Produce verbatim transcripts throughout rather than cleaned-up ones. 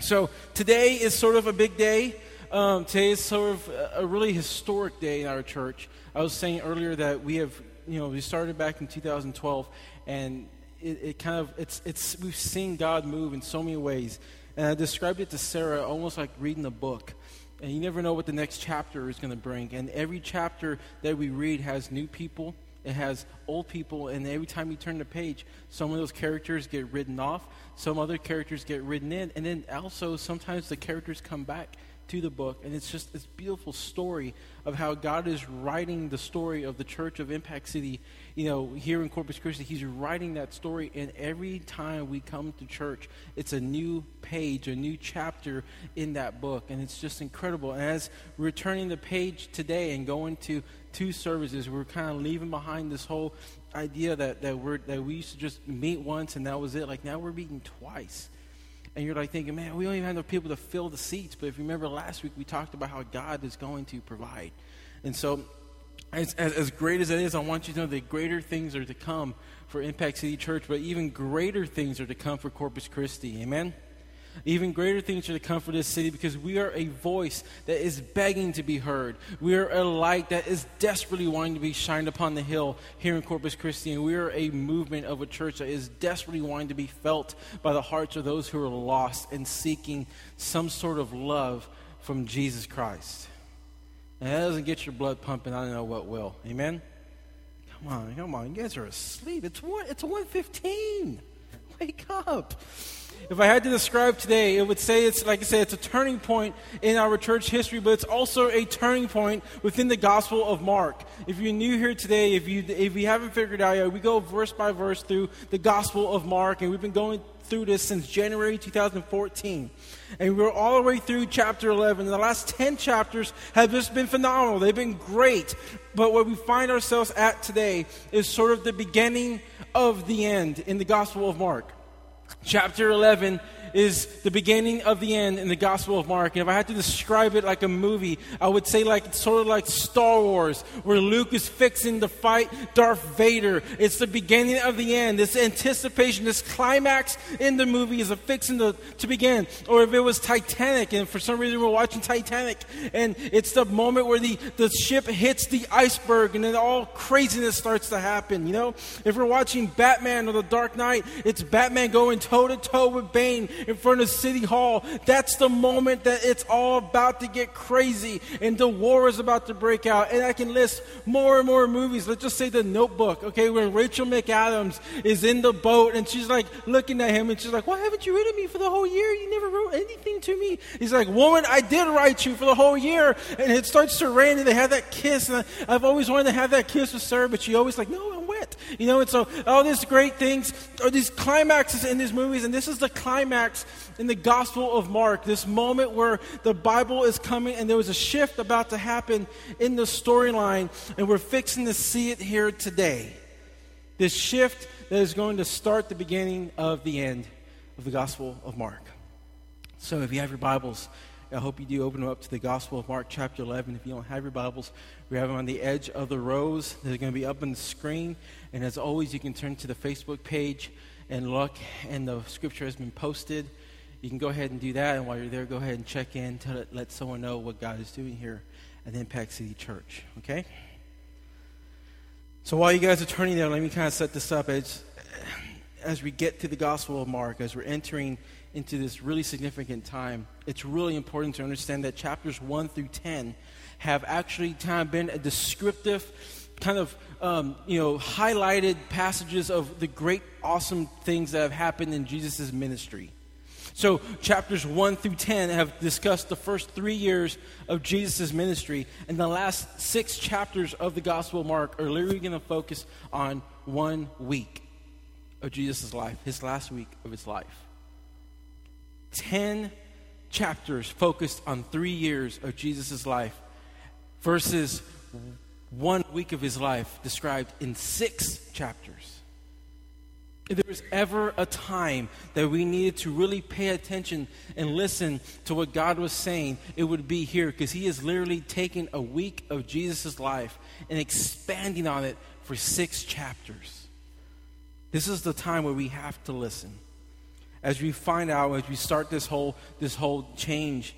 So today is sort of a big day. Um, today is sort of a really historic day in our church. I was saying earlier that we have, you know, we started back in two thousand twelve, and it, it kind of, it's, it's, we've seen God move in so many ways. And I described it to Sarah almost like reading a book. And you never know what the next chapter is going to bring. And every chapter that we read has new people, it has old people, and every time you turn the page, some of those characters get written off, some other characters get written in, and then also sometimes the characters come back to the book, and it's just this beautiful story of how God is writing the story of the Church of Impact City, you know, here in Corpus Christi. He's writing that story, and every time we come to church, it's a new page, a new chapter in that book, and it's just incredible. And as we're turning the page today and going to two services, we're kind of leaving behind this whole idea that that we're that we used to just meet once and that was it. Like, now we're meeting twice. And you're like thinking, man, we don't even have enough people to fill the seats. But if you remember last week, we talked about how God is going to provide. And so as, as, as great as it is, I want you to know that greater things are to come for Impact City Church, but even greater things are to come for Corpus Christi. Amen? Even greater things are to come for this city, because we are a voice that is begging to be heard. We are a light that is desperately wanting to be shined upon the hill here in Corpus Christi. And we are a movement of a church that is desperately wanting to be felt by the hearts of those who are lost and seeking some sort of love from Jesus Christ. And that doesn't get your blood pumping, I don't know what will. Amen? Come on, come on. You guys are asleep. It's one, it's one fifteen. Wake up. If I had to describe today, it would say it's, like I said, it's a turning point in our church history, but it's also a turning point within the Gospel of Mark. If you're new here today, if you if you haven't figured out yet, we go verse by verse through the Gospel of Mark, and we've been going through this since January two thousand fourteen. And we're all the way through chapter eleven. The last ten chapters have just been phenomenal. They've been great. But what we find ourselves at today is sort of the beginning of the end in the Gospel of Mark. Chapter eleven is the beginning of the end in the Gospel of Mark. And if I had to describe it like a movie, I would say like it's sort of like Star Wars, where Luke is fixing to fight Darth Vader. It's the beginning of the end. This anticipation, this climax in the movie is a fixing to, to begin. Or if it was Titanic, and for some reason we're watching Titanic, and it's the moment where the, the ship hits the iceberg, and then all craziness starts to happen, you know? If we're watching Batman or The Dark Knight, it's Batman going toe-to-toe with Bane in front of City Hall. That's the moment that it's all about to get crazy and the war is about to break out. And I can list more and more movies. Let's just say The Notebook, okay, when Rachel McAdams is in the boat and she's like looking at him and she's like, why haven't you written me for the whole year? You never wrote anything to me. He's like, woman, I did write you for the whole year. And it starts to rain and they have that kiss. And I, I've always wanted to have that kiss with Sarah, but she always like, no, I'm wet. You know, and so all these great things are these climaxes in these movies, and this is the climax in the Gospel of Mark, this moment where the Bible is coming and there was a shift about to happen in the storyline, and we're fixing to see it here today. This shift that is going to start the beginning of the end of the Gospel of Mark. So if you have your Bibles, I hope you do open them up to the Gospel of Mark chapter eleven. If you don't have your Bibles, we have them on the edge of the rows. They're going to be up on the screen. And as always, you can turn to the Facebook page and look, and the scripture has been posted. You can go ahead and do that, and while you're there, go ahead and check in, tell it, let someone know what God is doing here at Impact City Church, okay? So while you guys are turning there, let me kind of set this up. As, as we get to the Gospel of Mark, as we're entering into this really significant time, it's really important to understand that chapters one through ten have actually kind of been a descriptive kind of, um, you know, highlighted passages of the great, awesome things that have happened in Jesus' ministry. So chapters one through ten have discussed the first three years of Jesus' ministry, and the last six chapters of the Gospel of Mark are literally going to focus on one week of Jesus' life, his last week of his life. Ten chapters focused on three years of Jesus' life versus one week of his life described in six chapters. If there was ever a time that we needed to really pay attention and listen to what God was saying, it would be here, because he is literally taking a week of Jesus' life and expanding on it for six chapters. This is the time where we have to listen. as we find out, as we start this whole this whole change,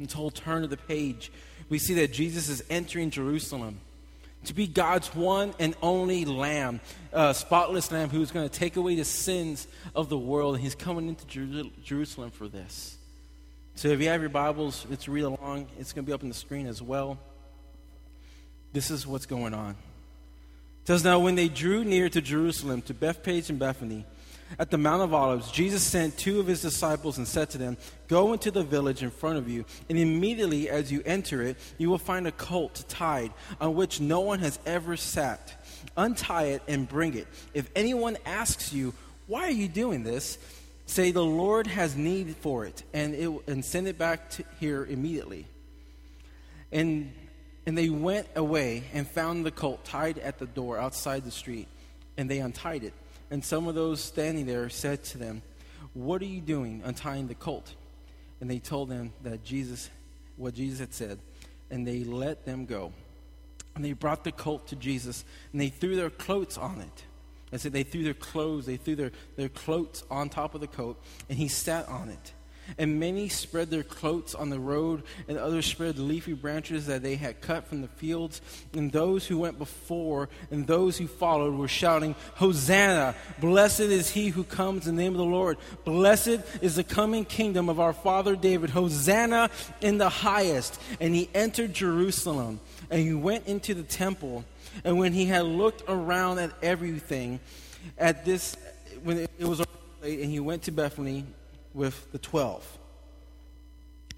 this whole turn of the page, we see that Jesus is entering Jerusalem to be God's one and only Lamb, uh, spotless Lamb who's going to take away the sins of the world. And he's coming into Jer- Jerusalem for this. So if you have your Bibles, let's read along. It's going to be up on the screen as well. This is what's going on. It says, now when they drew near to Jerusalem, to Bethpage and Bethany, at the Mount of Olives, Jesus sent two of his disciples and said to them, go into the village in front of you, and immediately as you enter it, you will find a colt tied on which no one has ever sat. Untie it and bring it. If anyone asks you, why are you doing this? Say, the Lord has need for it, and it, and send it back to here immediately. And, and they went away and found the colt tied at the door outside the street, and they untied it. And some of those standing there said to them, what are you doing untying the colt? And they told them that Jesus, what Jesus had said, and they let them go. And they brought the colt to Jesus, and they threw their clothes on it. And so they threw their clothes, they threw their, their cloaks on top of the coat, and he sat on it. And many spread their cloaks on the road, and others spread leafy branches that they had cut from the fields. And those who went before and those who followed were shouting, Hosanna! Blessed is he who comes in the name of the Lord. Blessed is the coming kingdom of our father David. Hosanna in the highest. And he entered Jerusalem, and he went into the temple. And when he had looked around at everything, at this, when it was late, and he went to Bethany with the twelve.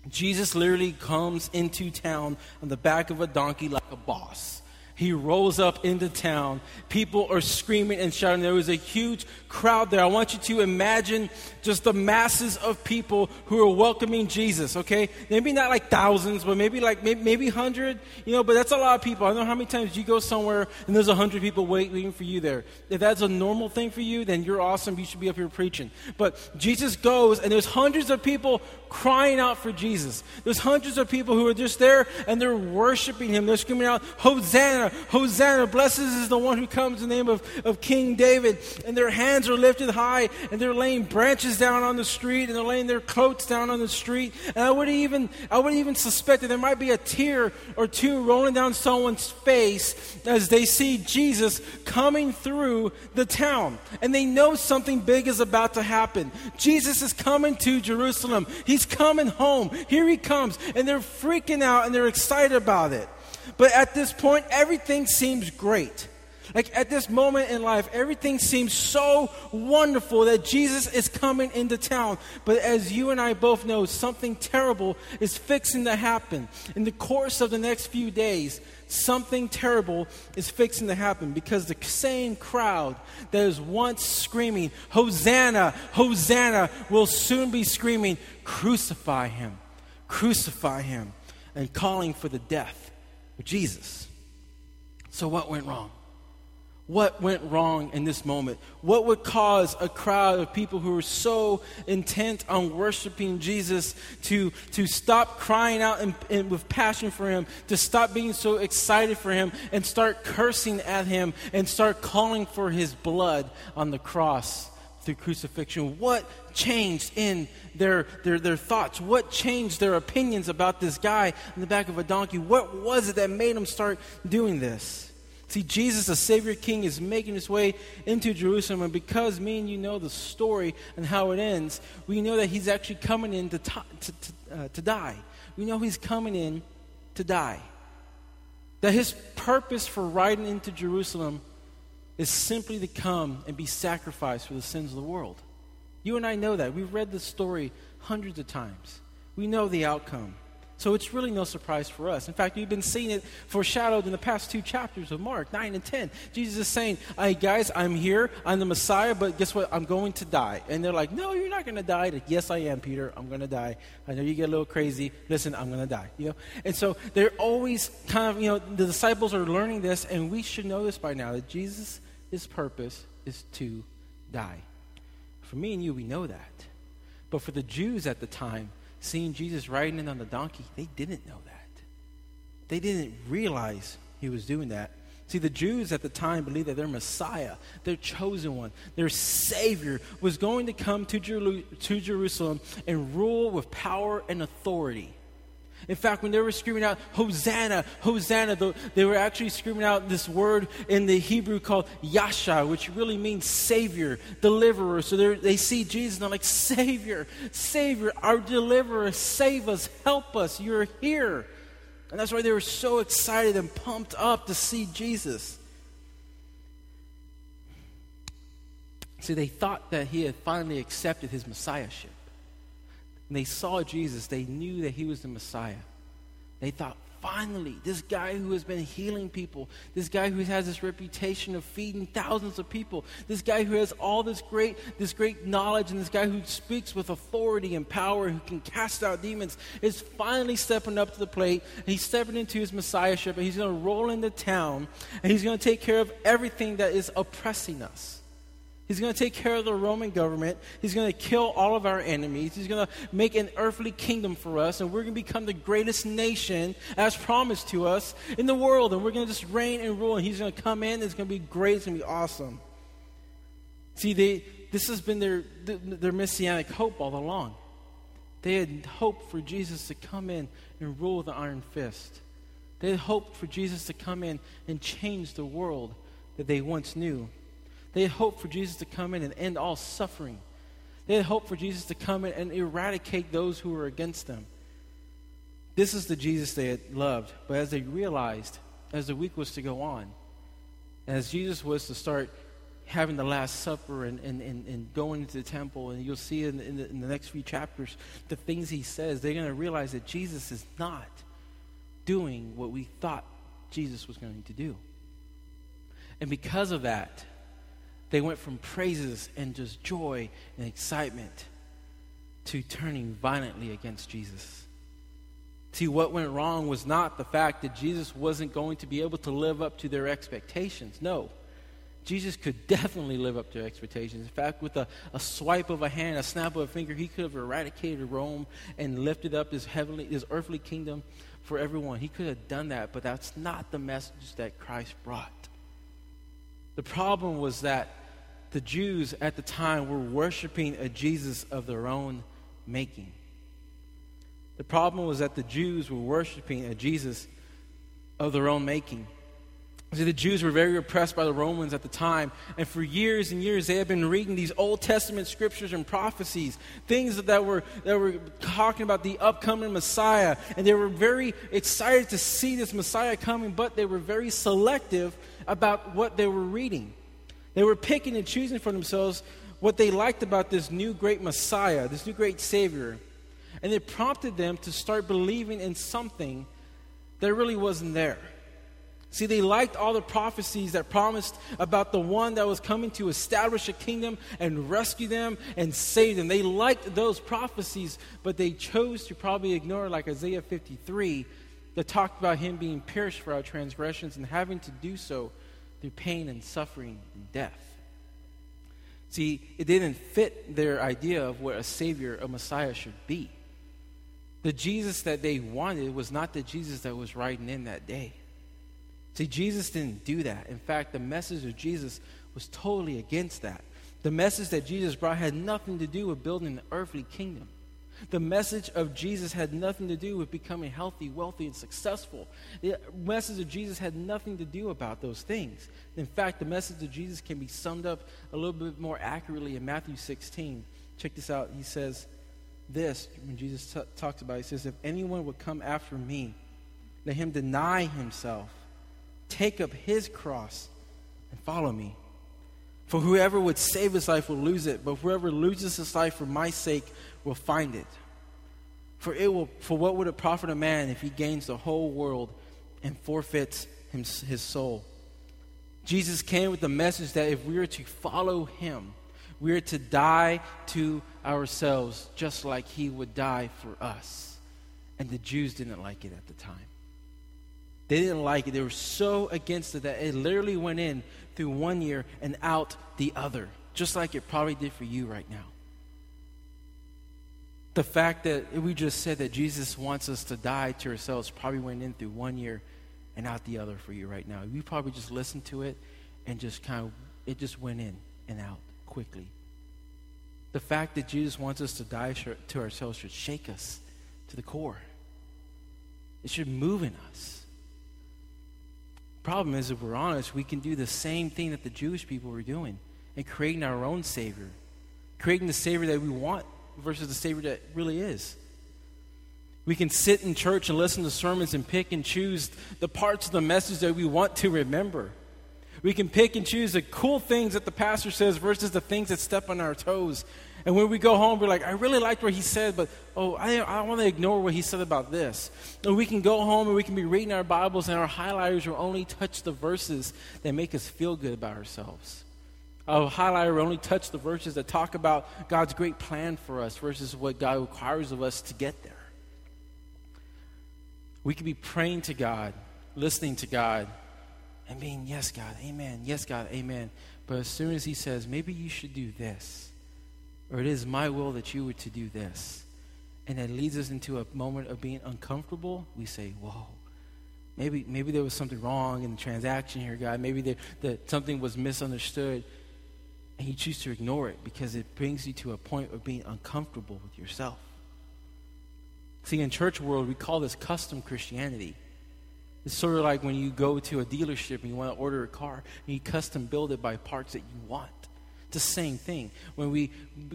Jesus literally comes into town on the back of a donkey like a boss. He rolls up into town. People are screaming and shouting. There was a huge crowd there. I want you to imagine just the masses of people who are welcoming Jesus, okay? Maybe not like thousands, but maybe like maybe, maybe a hundred, you know, but that's a lot of people. I don't know how many times you go somewhere and there's a hundred people waiting for you there. If that's a normal thing for you, then you're awesome. You should be up here preaching. But Jesus goes, and there's hundreds of people crying out for Jesus. There's hundreds of people who are just there, and they're worshiping him. They're screaming out, Hosanna, Hosanna, blessed is the one who comes in the name of, of King David. And their hands are lifted high, and they're laying branches down on the street, and they're laying their cloaks down on the street. And I wouldn't even I wouldn't even suspect that there might be a tear or two rolling down someone's face as they see Jesus coming through the town. And they know something big is about to happen. Jesus is coming to Jerusalem. He's coming home. Here he comes. And they're freaking out, and they're excited about it. But at this point, everything seems great. Like at this moment in life, everything seems so wonderful that Jesus is coming into town. But as you and I both know, something terrible is fixing to happen. In the course of the next few days, something terrible is fixing to happen, because the same crowd that is once screaming, Hosanna, Hosanna, will soon be screaming, crucify him, crucify him, and calling for the death of Jesus. So what went wrong? What went wrong in this moment? What would cause a crowd of people who were so intent on worshiping Jesus to, to stop crying out and, and with passion for him, to stop being so excited for him, and start cursing at him, and start calling for his blood on the cross through crucifixion? What changed in their, their, their thoughts? What changed their opinions about this guy in the back of a donkey? What was it that made them start doing this? See, Jesus, the Savior King, is making his way into Jerusalem, and because me and you know the story and how it ends, we know that he's actually coming in to, t- to, to, uh, to die. We know he's coming in to die. That his purpose for riding into Jerusalem is simply to come and be sacrificed for the sins of the world. You and I know that. We've read this story hundreds of times. We know the outcome. So it's really no surprise for us. In fact, we've been seeing it foreshadowed in the past two chapters of Mark, nine and ten. Jesus is saying, hey, guys, I'm here. I'm the Messiah, but guess what? I'm going to die. And they're like, no, you're not going to die. Like, yes, I am, Peter. I'm going to die. I know you get a little crazy. Listen, I'm going to die. You know. And so they're always kind of, you know, the disciples are learning this, and we should know this by now, that Jesus' his purpose is to die. For me and you, we know that. But for the Jews at the time, seeing Jesus riding in on the donkey, they didn't know that. They didn't realize he was doing that. See, the Jews at the time believed that their Messiah, their chosen one, their Savior, was going to come to, Jeru- to Jerusalem and rule with power and authority. In fact, when they were screaming out, Hosanna, Hosanna, they were actually screaming out this word in the Hebrew called Yasha, which really means Savior, Deliverer. So they see Jesus and they're like, Savior, Savior, our Deliverer, save us, help us, you're here. And that's why they were so excited and pumped up to see Jesus. See, they thought that he had finally accepted his Messiahship. And they saw Jesus, they knew that he was the Messiah. They thought, finally, this guy who has been healing people, this guy who has this reputation of feeding thousands of people, this guy who has all this great, this great knowledge, and this guy who speaks with authority and power, who can cast out demons, is finally stepping up to the plate. And he's stepping into his Messiahship, and he's going to roll into town, and he's going to take care of everything that is oppressing us. He's going to take care of the Roman government. He's going to kill all of our enemies. He's going to make an earthly kingdom for us, and we're going to become the greatest nation as promised to us in the world, and we're going to just reign and rule, and he's going to come in, and it's going to be great, it's going to be awesome. See, they, this has been their, their messianic hope all along. They had hoped for Jesus to come in and rule with an iron fist. They had hoped for Jesus to come in and change the world that they once knew. They had hoped for Jesus to come in and end all suffering. They had hoped for Jesus to come in and eradicate those who were against them. This is the Jesus they had loved. But as they realized, as the week was to go on, as Jesus was to start having the Last Supper and, and, and, and going into the temple, and you'll see in, in, the, in the next few chapters the things he says, they're going to realize that Jesus is not doing what we thought Jesus was going to do. And because of that, they went from praises and just joy and excitement to turning violently against Jesus. See, what went wrong was not the fact that Jesus wasn't going to be able to live up to their expectations. No, Jesus could definitely live up to expectations. In fact, with a, a swipe of a hand, a snap of a finger, he could have eradicated Rome and lifted up his heavenly, his earthly kingdom for everyone. He could have done that, but that's not the message that Christ brought. The problem was that the Jews at the time were worshiping a Jesus of their own making. The problem was that the Jews were worshiping a Jesus of their own making. See, the Jews were very oppressed by the Romans at the time, and for years and years they had been reading these Old Testament scriptures and prophecies, things that were that were talking about the upcoming Messiah, and they were very excited to see this Messiah coming, but they were very selective about what they were reading. They were picking and choosing for themselves what they liked about this new great Messiah, this new great Savior. And it prompted them to start believing in something that really wasn't there. See, they liked all the prophecies that promised about the one that was coming to establish a kingdom and rescue them and save them. They liked those prophecies, but they chose to probably ignore, like Isaiah fifty-three, that talked about him being pierced for our transgressions and having to do so through pain and suffering and death. See, it didn't fit their idea of what a Savior, a Messiah should be. The Jesus that they wanted was not the Jesus that was riding in that day. See, Jesus didn't do that. In fact, the message of Jesus was totally against that. The message that Jesus brought had nothing to do with building an earthly kingdom. The message of Jesus had nothing to do with becoming healthy, wealthy, and successful. The message of Jesus had nothing to do about those things. In fact, the message of Jesus can be summed up a little bit more accurately in Matthew sixteen. Check this out. He says this, when Jesus t- talks about it, he says, if anyone would come after me, let him deny himself, take up his cross, and follow me. For whoever would save his life will lose it, but whoever loses his life for my sake will find it. For it will. For what would it profit a man if he gains the whole world and forfeits his, his soul? Jesus came with the message that if we are to follow him, we are to die to ourselves just like he would die for us. And the Jews didn't like it at the time. They didn't like it. They were so against it that it literally went in through one ear and out the other, just like it probably did for you right now. The fact that we just said that Jesus wants us to die to ourselves probably went in through one ear and out the other for you right now. You probably just listened to it and just kind of, it just went in and out quickly. The fact that Jesus wants us to die to ourselves should shake us to the core. It should move in us. Problem is, if we're honest, we can do the same thing that the Jewish people were doing and creating our own Savior, creating the Savior that we want versus the Savior that really is. We can sit in church and listen to sermons and pick and choose the parts of the message that we want to remember. We can pick and choose the cool things that the pastor says versus the things that step on our toes. And when we go home, we're like, I really liked what he said, but oh, I, I want to ignore what he said about this. And we can go home and we can be reading our Bibles, and our highlighters will only touch the verses that make us feel good about ourselves. Our highlighter will only touch the verses that talk about God's great plan for us versus what God requires of us to get there. We can be praying to God, listening to God, and being, yes, God, amen, yes, God, amen. But as soon as he says, maybe you should do this, or it is my will that you were to do this, and that leads us into a moment of being uncomfortable, we say, whoa, maybe maybe there was something wrong in the transaction here, God. Maybe there, that something was misunderstood, and you choose to ignore it because it brings you to a point of being uncomfortable with yourself. See, in church world, we call this custom Christianity. It's sort of like when you go to a dealership and you want to order a car, and you custom build it by parts that you want. It's the same thing. When we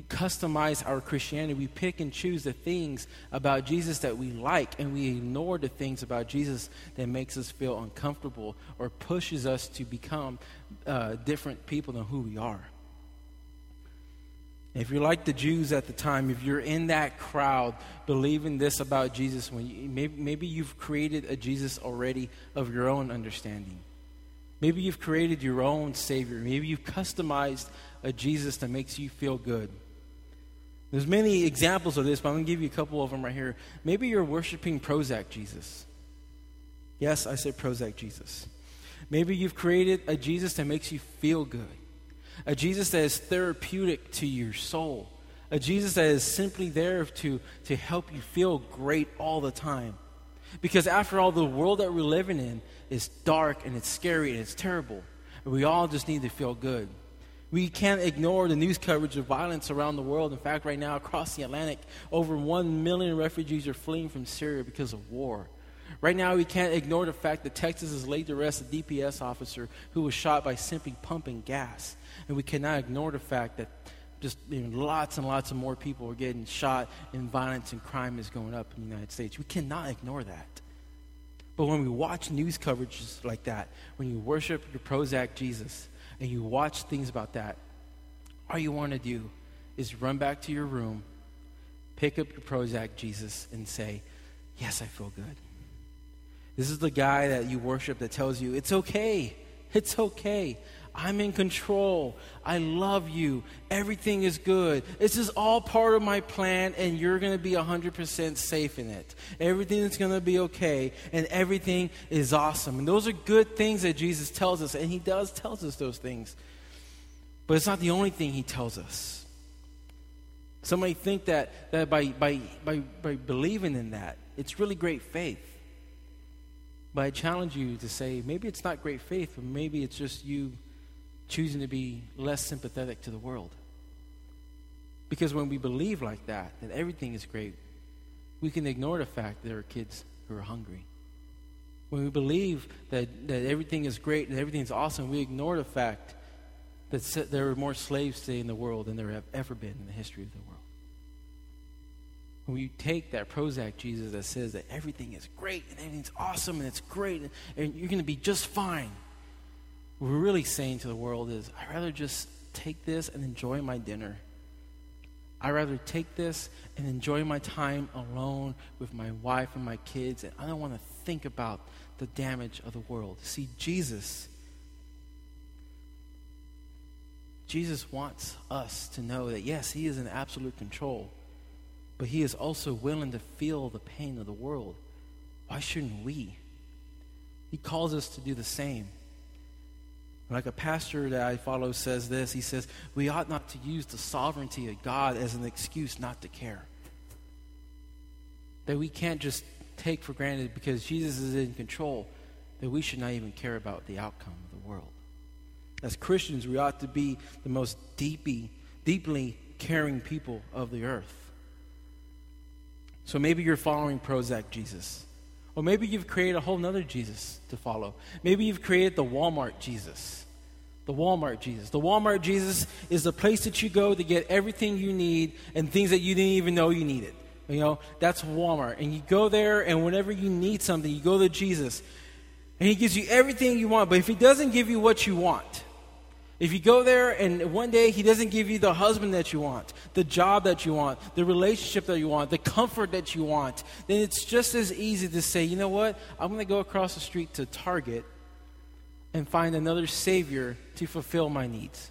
customize our Christianity, we pick and choose the things about Jesus that we like, and we ignore the things about Jesus that makes us feel uncomfortable or pushes us to become uh, different people than who we are. If you're like the Jews at the time, if you're in that crowd believing this about Jesus, when you, maybe, maybe you've created a Jesus already of your own understanding. Maybe you've created your own Savior. Maybe you've customized a Jesus that makes you feel good. There's many examples of this, but I'm going to give you a couple of them right here. Maybe you're worshiping Prozac Jesus. Yes, I said Prozac Jesus. Maybe you've created a Jesus that makes you feel good. A Jesus that is therapeutic to your soul. A Jesus that is simply there to, to help you feel great all the time. Because after all, the world that we're living in is dark and it's scary and it's terrible. And we all just need to feel good. We can't ignore the news coverage of violence around the world. In fact, right now across the Atlantic, over one million refugees are fleeing from Syria because of war. Right now, we can't ignore the fact that Texas has laid to rest a D P S officer who was shot by simply pumping gas. And we cannot ignore the fact that just you know, lots and lots of more people are getting shot, and violence and crime is going up in the United States. We cannot ignore that. But when we watch news coverage like that, when you worship your Prozac Jesus and you watch things about that, all you want to do is run back to your room, pick up your Prozac Jesus, and say, yes, I feel good. This is the guy that you worship that tells you, it's okay, it's okay. I'm in control. I love you. Everything is good. This is all part of my plan, and you're going to be one hundred percent safe in it. Everything is going to be okay, and everything is awesome. And those are good things that Jesus tells us, and he does tells us those things. But it's not the only thing he tells us. Some may think that, that by, by, by, by believing in that, it's really great faith. But I challenge you to say, maybe it's not great faith, but maybe it's just you choosing to be less sympathetic to the world. Because when we believe like that, that everything is great, we can ignore the fact that there are kids who are hungry. When we believe that, that everything is great and everything is awesome, we ignore the fact that there are more slaves today in the world than there have ever been in the history of the world. When we take that Prozac Jesus that says that everything is great and everything's awesome and it's great and, and you're going to be just fine, what we're really saying to the world is, I'd rather just take this and enjoy my dinner. I'd rather take this and enjoy my time alone with my wife and my kids, and I don't want to think about the damage of the world. See, Jesus, Jesus wants us to know that, yes, he is in absolute control, but he is also willing to feel the pain of the world. Why shouldn't we? He calls us to do the same. Like a pastor that I follow says this, he says, we ought not to use the sovereignty of God as an excuse not to care. That we can't just take for granted because Jesus is in control that we should not even care about the outcome of the world. As Christians, we ought to be the most deeply, deeply caring people of the earth. So maybe you're following Prozac Jesus. Or maybe you've created a whole nother Jesus to follow. Maybe you've created the Walmart Jesus. The Walmart Jesus. The Walmart Jesus is the place that you go to get everything you need and things that you didn't even know you needed. You know, that's Walmart. And you go there, and whenever you need something, you go to Jesus. And he gives you everything you want. But if he doesn't give you what you want, if you go there and one day he doesn't give you the husband that you want, the job that you want, the relationship that you want, the comfort that you want, then it's just as easy to say, you know what, I'm going to go across the street to Target and find another savior to fulfill my needs.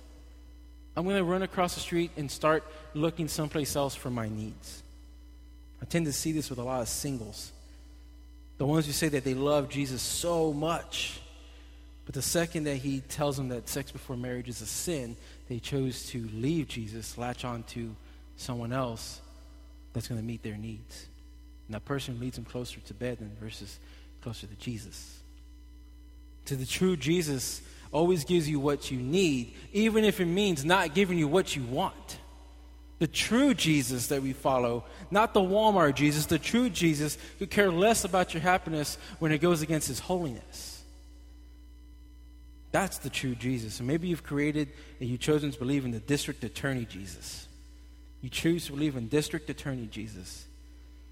I'm going to run across the street and start looking someplace else for my needs. I tend to see this with a lot of singles. The ones who say that they love Jesus so much, but the second that he tells them that sex before marriage is a sin, they chose to leave Jesus, latch on to someone else that's going to meet their needs. And that person leads them closer to bed than versus closer to Jesus. To the true Jesus always gives you what you need, even if it means not giving you what you want. The true Jesus that we follow, not the Walmart Jesus, the true Jesus who cares less about your happiness when it goes against his holiness. That's the true Jesus. And maybe you've created and you've chosen to believe in the district attorney Jesus. You choose to believe in district attorney Jesus.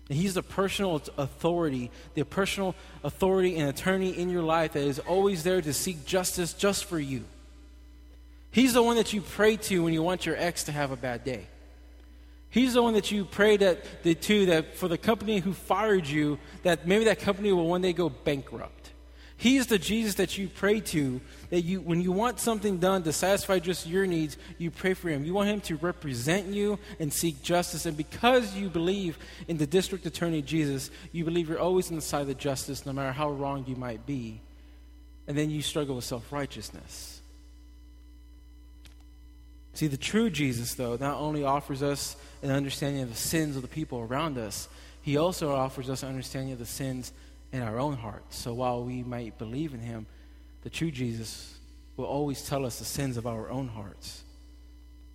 And he's the personal authority, the personal authority and attorney in your life that is always there to seek justice just for you. He's the one that you pray to when you want your ex to have a bad day. He's the one that you pray that the two that for the company who fired you, that maybe that company will one day go bankrupt. He's the Jesus that you pray to, that you, when you want something done to satisfy just your needs, you pray for him. You want him to represent you and seek justice. And because you believe in the district attorney Jesus, you believe you're always on the side of justice, no matter how wrong you might be. And then you struggle with self-righteousness. See, the true Jesus, though, not only offers us an understanding of the sins of the people around us, he also offers us an understanding of the sins in our own hearts. So while we might believe in him, the true Jesus will always tell us the sins of our own hearts.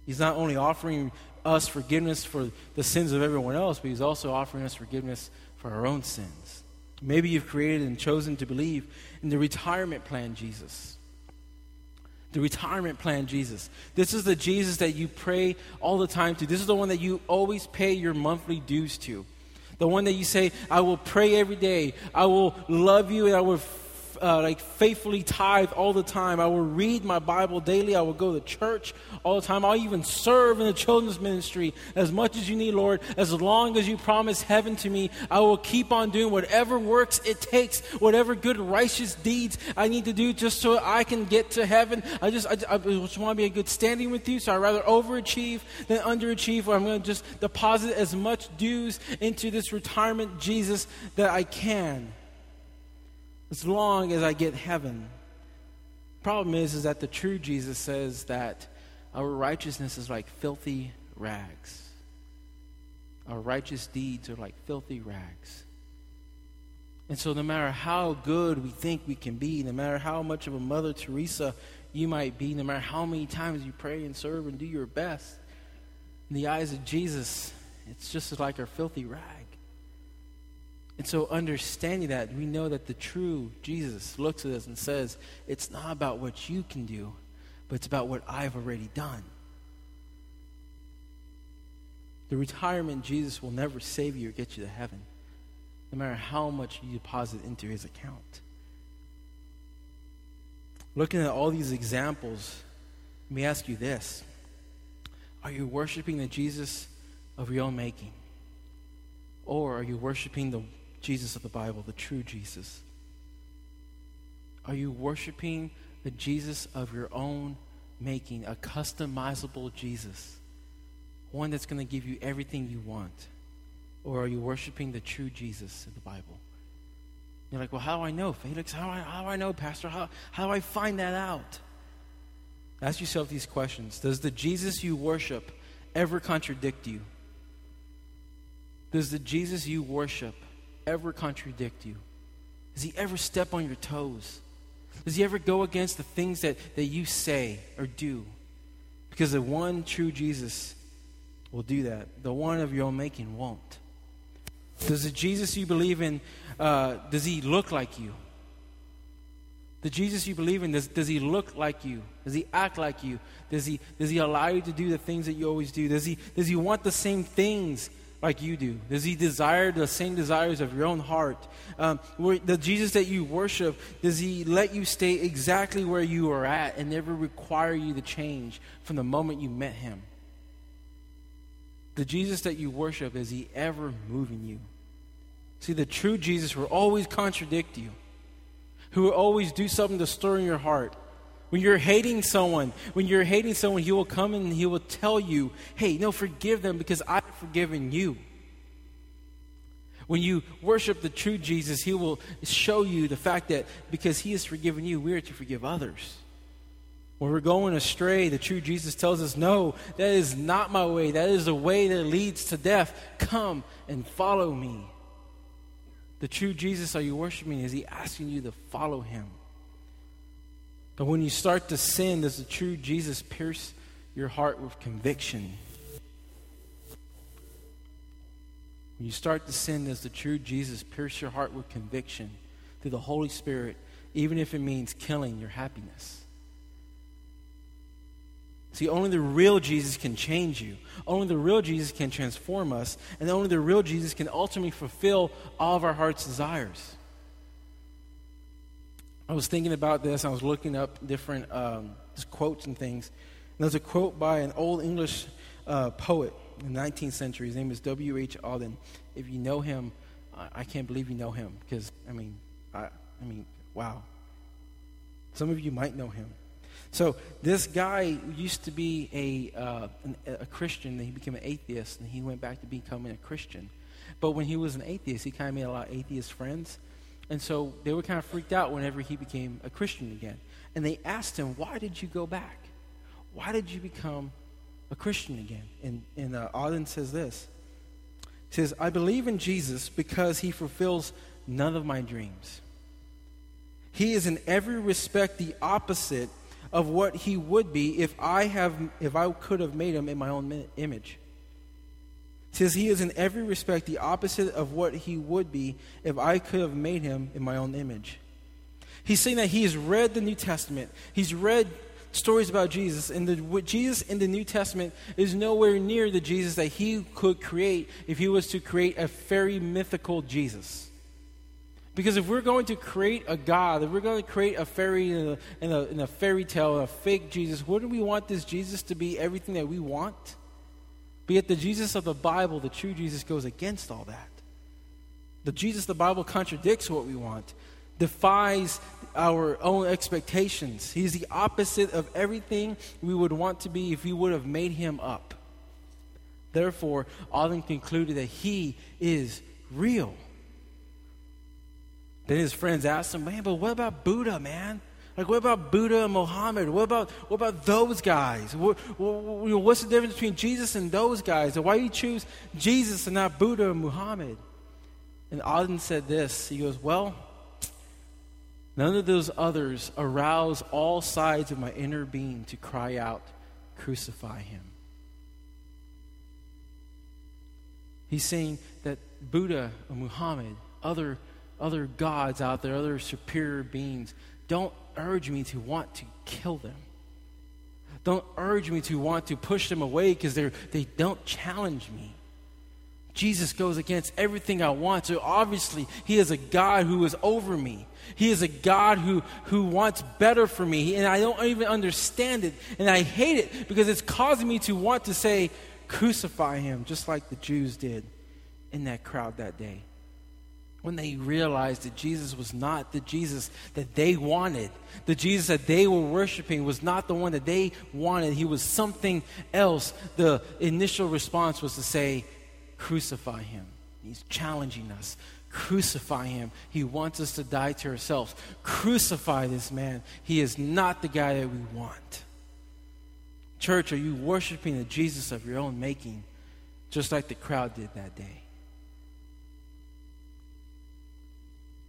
He's not only offering us forgiveness for the sins of everyone else, but he's also offering us forgiveness for our own sins. Maybe you've created and chosen to believe in the retirement plan Jesus. The retirement plan Jesus. This is the Jesus that you pray all the time to. This is the one that you always pay your monthly dues to. The one that you say, I will pray every day. I will love you and I will f- uh, like faithfully tithe all the time. I will read my Bible daily. I will go to church all the time. I'll even serve in the children's ministry as much as you need, Lord. As long as you promise heaven to me, I will keep on doing whatever works it takes, whatever good righteous deeds I need to do just so I can get to heaven. I just, I, I just want to be in good standing with you, so I'd rather overachieve than underachieve, or I'm going to just deposit as much dues into this retirement Jesus that I can, as long as I get heaven. Problem is, is that the true Jesus says that our righteousness is like filthy rags. Our righteous deeds are like filthy rags. And so no matter how good we think we can be, no matter how much of a Mother Teresa you might be, no matter how many times you pray and serve and do your best, in the eyes of Jesus, it's just like our filthy rags. And so understanding that, we know that the true Jesus looks at us and says, it's not about what you can do, but it's about what I've already done. The retirement Jesus will never save you or get you to heaven, no matter how much you deposit into his account. Looking at all these examples, let me ask you this. Are you worshiping the Jesus of your own making? Or are you worshiping the Jesus of the Bible, the true Jesus? Are you worshiping the Jesus of your own making, a customizable Jesus, one that's going to give you everything you want? Or are you worshiping the true Jesus in the Bible? You're like, well, how do I know, Felix? How do I, how do I know, Pastor? How, how do I find that out? Ask yourself these questions. Does the Jesus you worship ever contradict you? Does the Jesus you worship ever contradict you? Does he ever step on your toes? Does he ever go against the things that, that you say or do? Because the one true Jesus will do that. The one of your own making won't. Does the Jesus you believe in, uh, does he look like you? The Jesus you believe in, does, does he look like you? Does he act like you? Does he does he allow you to do the things that you always do? Does he does he want the same things like you do? Does he desire the same desires of your own heart? Um, where, the Jesus that you worship, does he let you stay exactly where you are at and never require you to change from the moment you met him? The Jesus that you worship, is he ever moving you? See, the true Jesus will always contradict you, who will always do something to stir in your heart. When you're hating someone, when you're hating someone, he will come and he will tell you, hey, no, forgive them because I've forgiven you. When you worship the true Jesus, he will show you the fact that because he has forgiven you, we are to forgive others. When we're going astray, the true Jesus tells us, no, that is not my way. That is the way that leads to death. Come and follow me. The true Jesus are you worshiping? Is he asking you to follow him? But when you start to sin, does the true Jesus pierce your heart with conviction? When you start to sin, does the true Jesus pierce your heart with conviction through the Holy Spirit, even if it means killing your happiness? See, only the real Jesus can change you. Only the real Jesus can transform us. And only the real Jesus can ultimately fulfill all of our heart's desires. I was thinking about this. I was looking up different um, just quotes and things. And there's a quote by an old English uh, poet in the nineteenth century. His name is W. H. Auden. If you know him, I, I can't believe you know him. Because, I mean, I, I mean, wow. Some of you might know him. So this guy used to be a uh, an, a Christian, then he became an atheist, and he went back to becoming a Christian. But when he was an atheist, he kind of made a lot of atheist friends, and so they were kind of freaked out whenever he became a Christian again. And they asked him, why did you go back? Why did you become a Christian again? And, and uh, Auden says this. He says, I believe in Jesus because he fulfills none of my dreams. He is in every respect the opposite of what he would be if I have, if I could have made him in my own image. It says he is in every respect the opposite of what he would be if I could have made him in my own image. He's saying that he has read the New Testament. He's read stories about Jesus, and the Jesus in the New Testament is nowhere near the Jesus that he could create if he was to create a fairy mythical Jesus. Because if we're going to create a God, if we're going to create a fairy in a, in a, in a fairy tale, a fake Jesus, wouldn't we want this Jesus to be everything that we want? But yet the Jesus of the Bible, the true Jesus, goes against all that. The Jesus of the Bible contradicts what we want, defies our own expectations. He's the opposite of everything we would want to be if we would have made him up. Therefore, Alden concluded that he is real. Then his friends asked him, man, but what about Buddha, man? Like, what about Buddha and Muhammad? What about what about those guys? What, what, what's the difference between Jesus and those guys? And why do you choose Jesus and not Buddha and Muhammad? And Auden said this. He goes, well, none of those others arouse all sides of my inner being to cry out, crucify him. He's saying that Buddha and Muhammad, other Other gods out there, other superior beings, don't urge me to want to kill them. Don't urge me to want to push them away because they they don't challenge me. Jesus goes against everything I want. So obviously, he is a God who is over me. He is a God who, who wants better for me. And I don't even understand it. And I hate it because it's causing me to want to say, crucify him, just like the Jews did in that crowd that day. When they realized that Jesus was not the Jesus that they wanted, the Jesus that they were worshiping was not the one that they wanted. He was something else. The initial response was to say, crucify him. He's challenging us. Crucify him. He wants us to die to ourselves. Crucify this man. He is not the guy that we want. Church, are you worshiping the Jesus of your own making, just like the crowd did that day?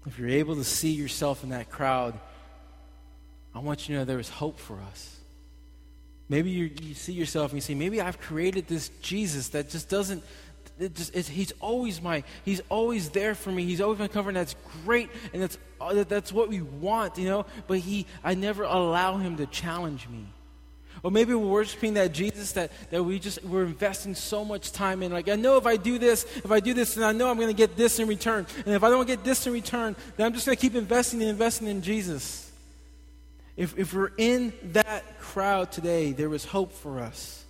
if you're able to see yourself in that crowd, I want you to know there is hope for us. Maybe you, you see yourself and you say, maybe I've created this Jesus that just doesn't, it just, it's, he's always my, he's always there for me. He's always my comfort, and that's great, and that's that's what we want, you know, but he, I never allow him to challenge me. Or maybe we're worshiping that Jesus that, that we just, we're investing so much time in. Like, I know if I do this, if I do this, then I know I'm going to get this in return. And if I don't get this in return, then I'm just going to keep investing and investing in Jesus. If if we're in that crowd today, there is hope for us.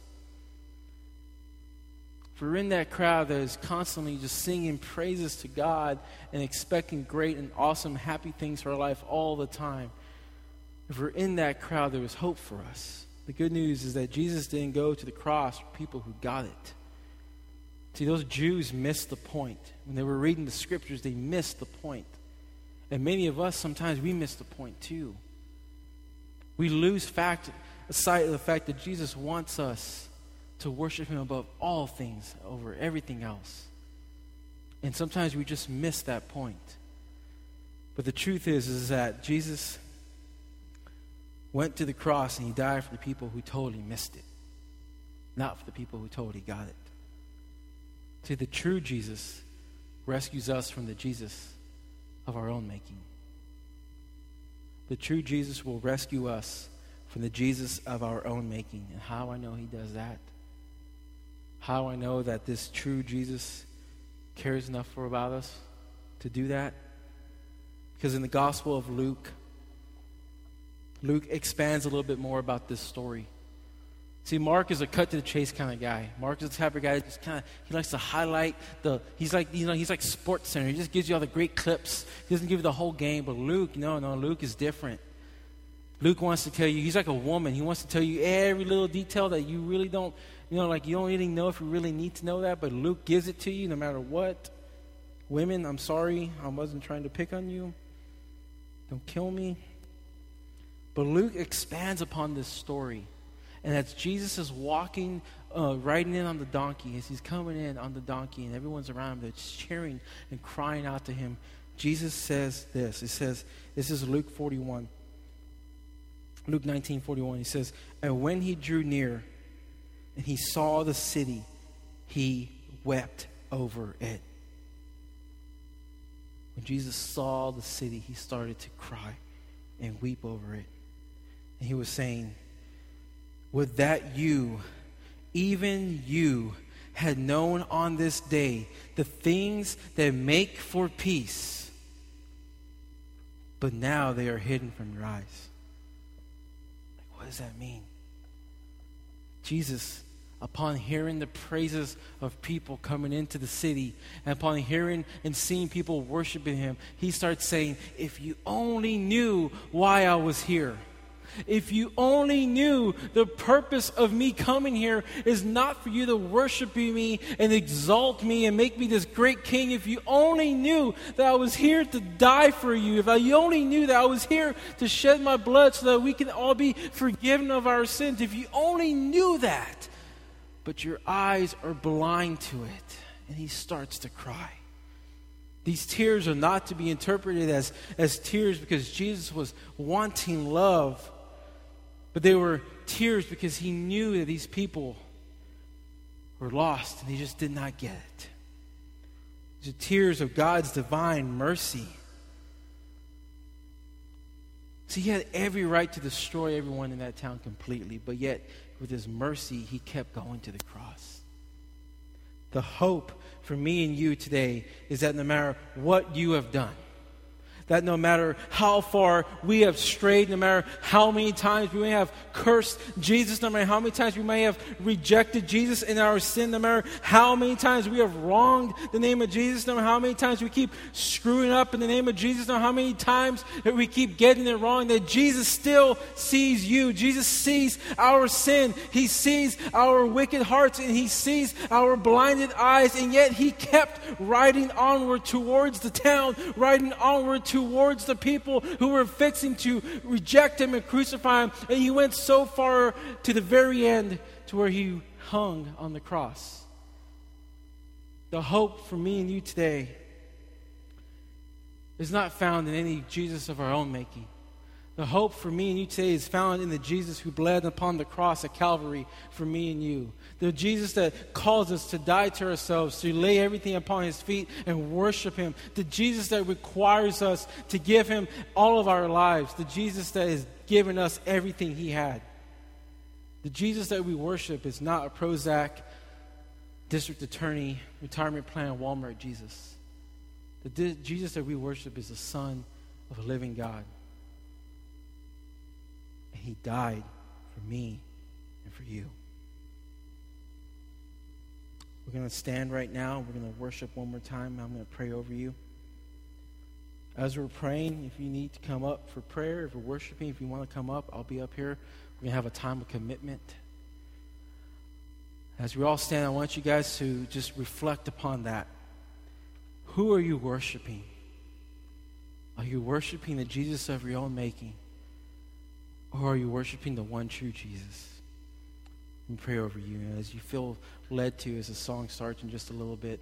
If we're in that crowd that is constantly just singing praises to God and expecting great and awesome, happy things for our life all the time, if we're in that crowd, there is hope for us. The good news is that Jesus didn't go to the cross for people who got it. See, those Jews missed the point. When they were reading the scriptures, they missed the point. And many of us, sometimes we miss the point too. We lose fact, sight of the fact that Jesus wants us to worship him above all things, over everything else. And sometimes we just miss that point. But the truth is, is that Jesus went to the cross and he died for the people who totally missed it, not for the people who totally got it. See, the true Jesus rescues us from the Jesus of our own making. The true Jesus will rescue us from the Jesus of our own making. And how I know he does that, how I know that this true Jesus cares enough for about us to do that, because in the Gospel of Luke, Luke expands a little bit more about this story. See, Mark is a cut-to-the-chase kind of guy. Mark is the type of guy that just kind of, he likes to highlight the, he's like, you know, he's like Sports Center. He just gives you all the great clips. He doesn't give you the whole game. But Luke, no, no, Luke is different. Luke wants to tell you, he's like a woman. He wants to tell you every little detail that you really don't, you know, like you don't really know if you really need to know that. But Luke gives it to you no matter what. Women, I'm sorry. I wasn't trying to pick on you. Don't kill me. But Luke expands upon this story. And that's Jesus is walking, uh, riding in on the donkey. As he's coming in on the donkey and everyone's around him, they're cheering and crying out to him. Jesus says this. It says, this is Luke forty-one. Luke nineteen, forty-one. He says, and when he drew near and he saw the city, he wept over it. When Jesus saw the city, he started to cry and weep over it. And he was saying, would that you, even you, had known on this day the things that make for peace, but now they are hidden from your eyes. Like, what does that mean? Jesus, upon hearing the praises of people coming into the city, and upon hearing and seeing people worshiping him, he starts saying, if you only knew why I was here. If you only knew the purpose of me coming here is not for you to worship me and exalt me and make me this great king. If you only knew that I was here to die for you. If you only knew that I was here to shed my blood so that we can all be forgiven of our sins. If you only knew that. But your eyes are blind to it. And he starts to cry. These tears are not to be interpreted as, as tears because Jesus was wanting love. But they were tears because he knew that these people were lost and they just did not get it. These are tears of God's divine mercy. See, he had every right to destroy everyone in that town completely, but yet with his mercy, he kept going to the cross. The hope for me and you today is that no matter what you have done, that no matter how far we have strayed, no matter how many times we may have cursed Jesus, no matter how many times we may have rejected Jesus in our sin, no matter how many times we have wronged the name of Jesus, no matter how many times we keep screwing up in the name of Jesus, no matter how many times that we keep getting it wrong, that Jesus still sees you. Jesus sees our sin. He sees our wicked hearts and he sees our blinded eyes, and yet he kept riding onward towards the town, riding onward to towards the people who were fixing to reject him and crucify him. And he went so far to the very end to where he hung on the cross. The hope for me and you today is not found in any Jesus of our own making. The hope for me and you today is found in the Jesus who bled upon the cross at Calvary for me and you. The Jesus that calls us to die to ourselves, to lay everything upon his feet and worship him. The Jesus that requires us to give him all of our lives. The Jesus that has given us everything he had. The Jesus that we worship is not a Prozac, district attorney, retirement plan, Walmart Jesus. The di- Jesus that we worship is the Son of a living God. And he died for me and for you. We're going to stand right now. We're going to worship one more time. I'm going to pray over you. As we're praying, if you need to come up for prayer, if we're worshiping, if you want to come up, I'll be up here. We're going to have a time of commitment. As we all stand, I want you guys to just reflect upon that. Who are you worshiping? Are you worshiping the Jesus of your own making? Or are you worshiping the one true Jesus? And pray over you. And as you feel led to, as the song starts in just a little bit,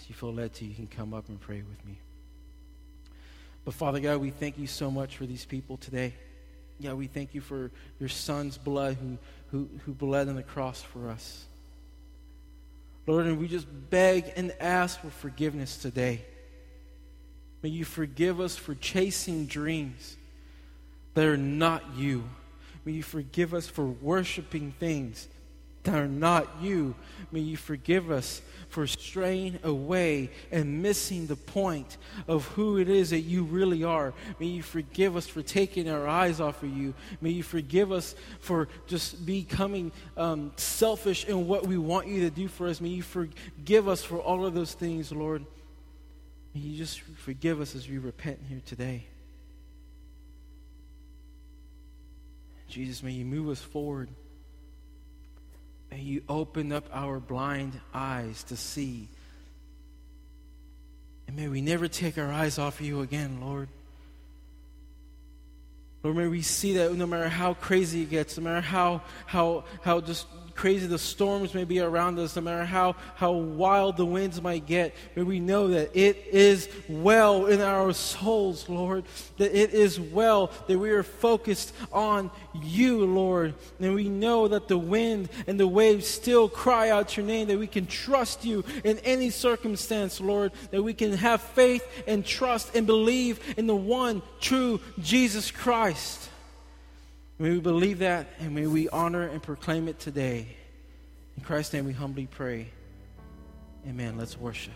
as you feel led to, you can come up and pray with me. But Father God, we thank you so much for these people today. Yeah, we thank you for your Son's blood who, who, who bled on the cross for us. Lord, and we just beg and ask for forgiveness today. May you forgive us for chasing dreams that are not you. May you forgive us for worshiping things that are not you. May you forgive us for straying away and missing the point of who it is that you really are. May you forgive us for taking our eyes off of you. May you forgive us for just becoming um, selfish in what we want you to do for us. May you forgive us for all of those things, Lord. May you just forgive us as we repent here today. Jesus, may you move us forward. May you open up our blind eyes to see. And may we never take our eyes off of you again, Lord. Lord, may we see that no matter how crazy it gets, no matter how how how just crazy the storms may be around us, no matter how, how wild the winds might get, may we know that it is well in our souls, Lord, that it is well, that we are focused on you, Lord, and we know that the wind and the waves still cry out your name, that we can trust you in any circumstance, Lord, that we can have faith and trust and believe in the one true Jesus Christ. May we believe that, and may we honor and proclaim it today. In Christ's name we humbly pray. Amen. Let's worship.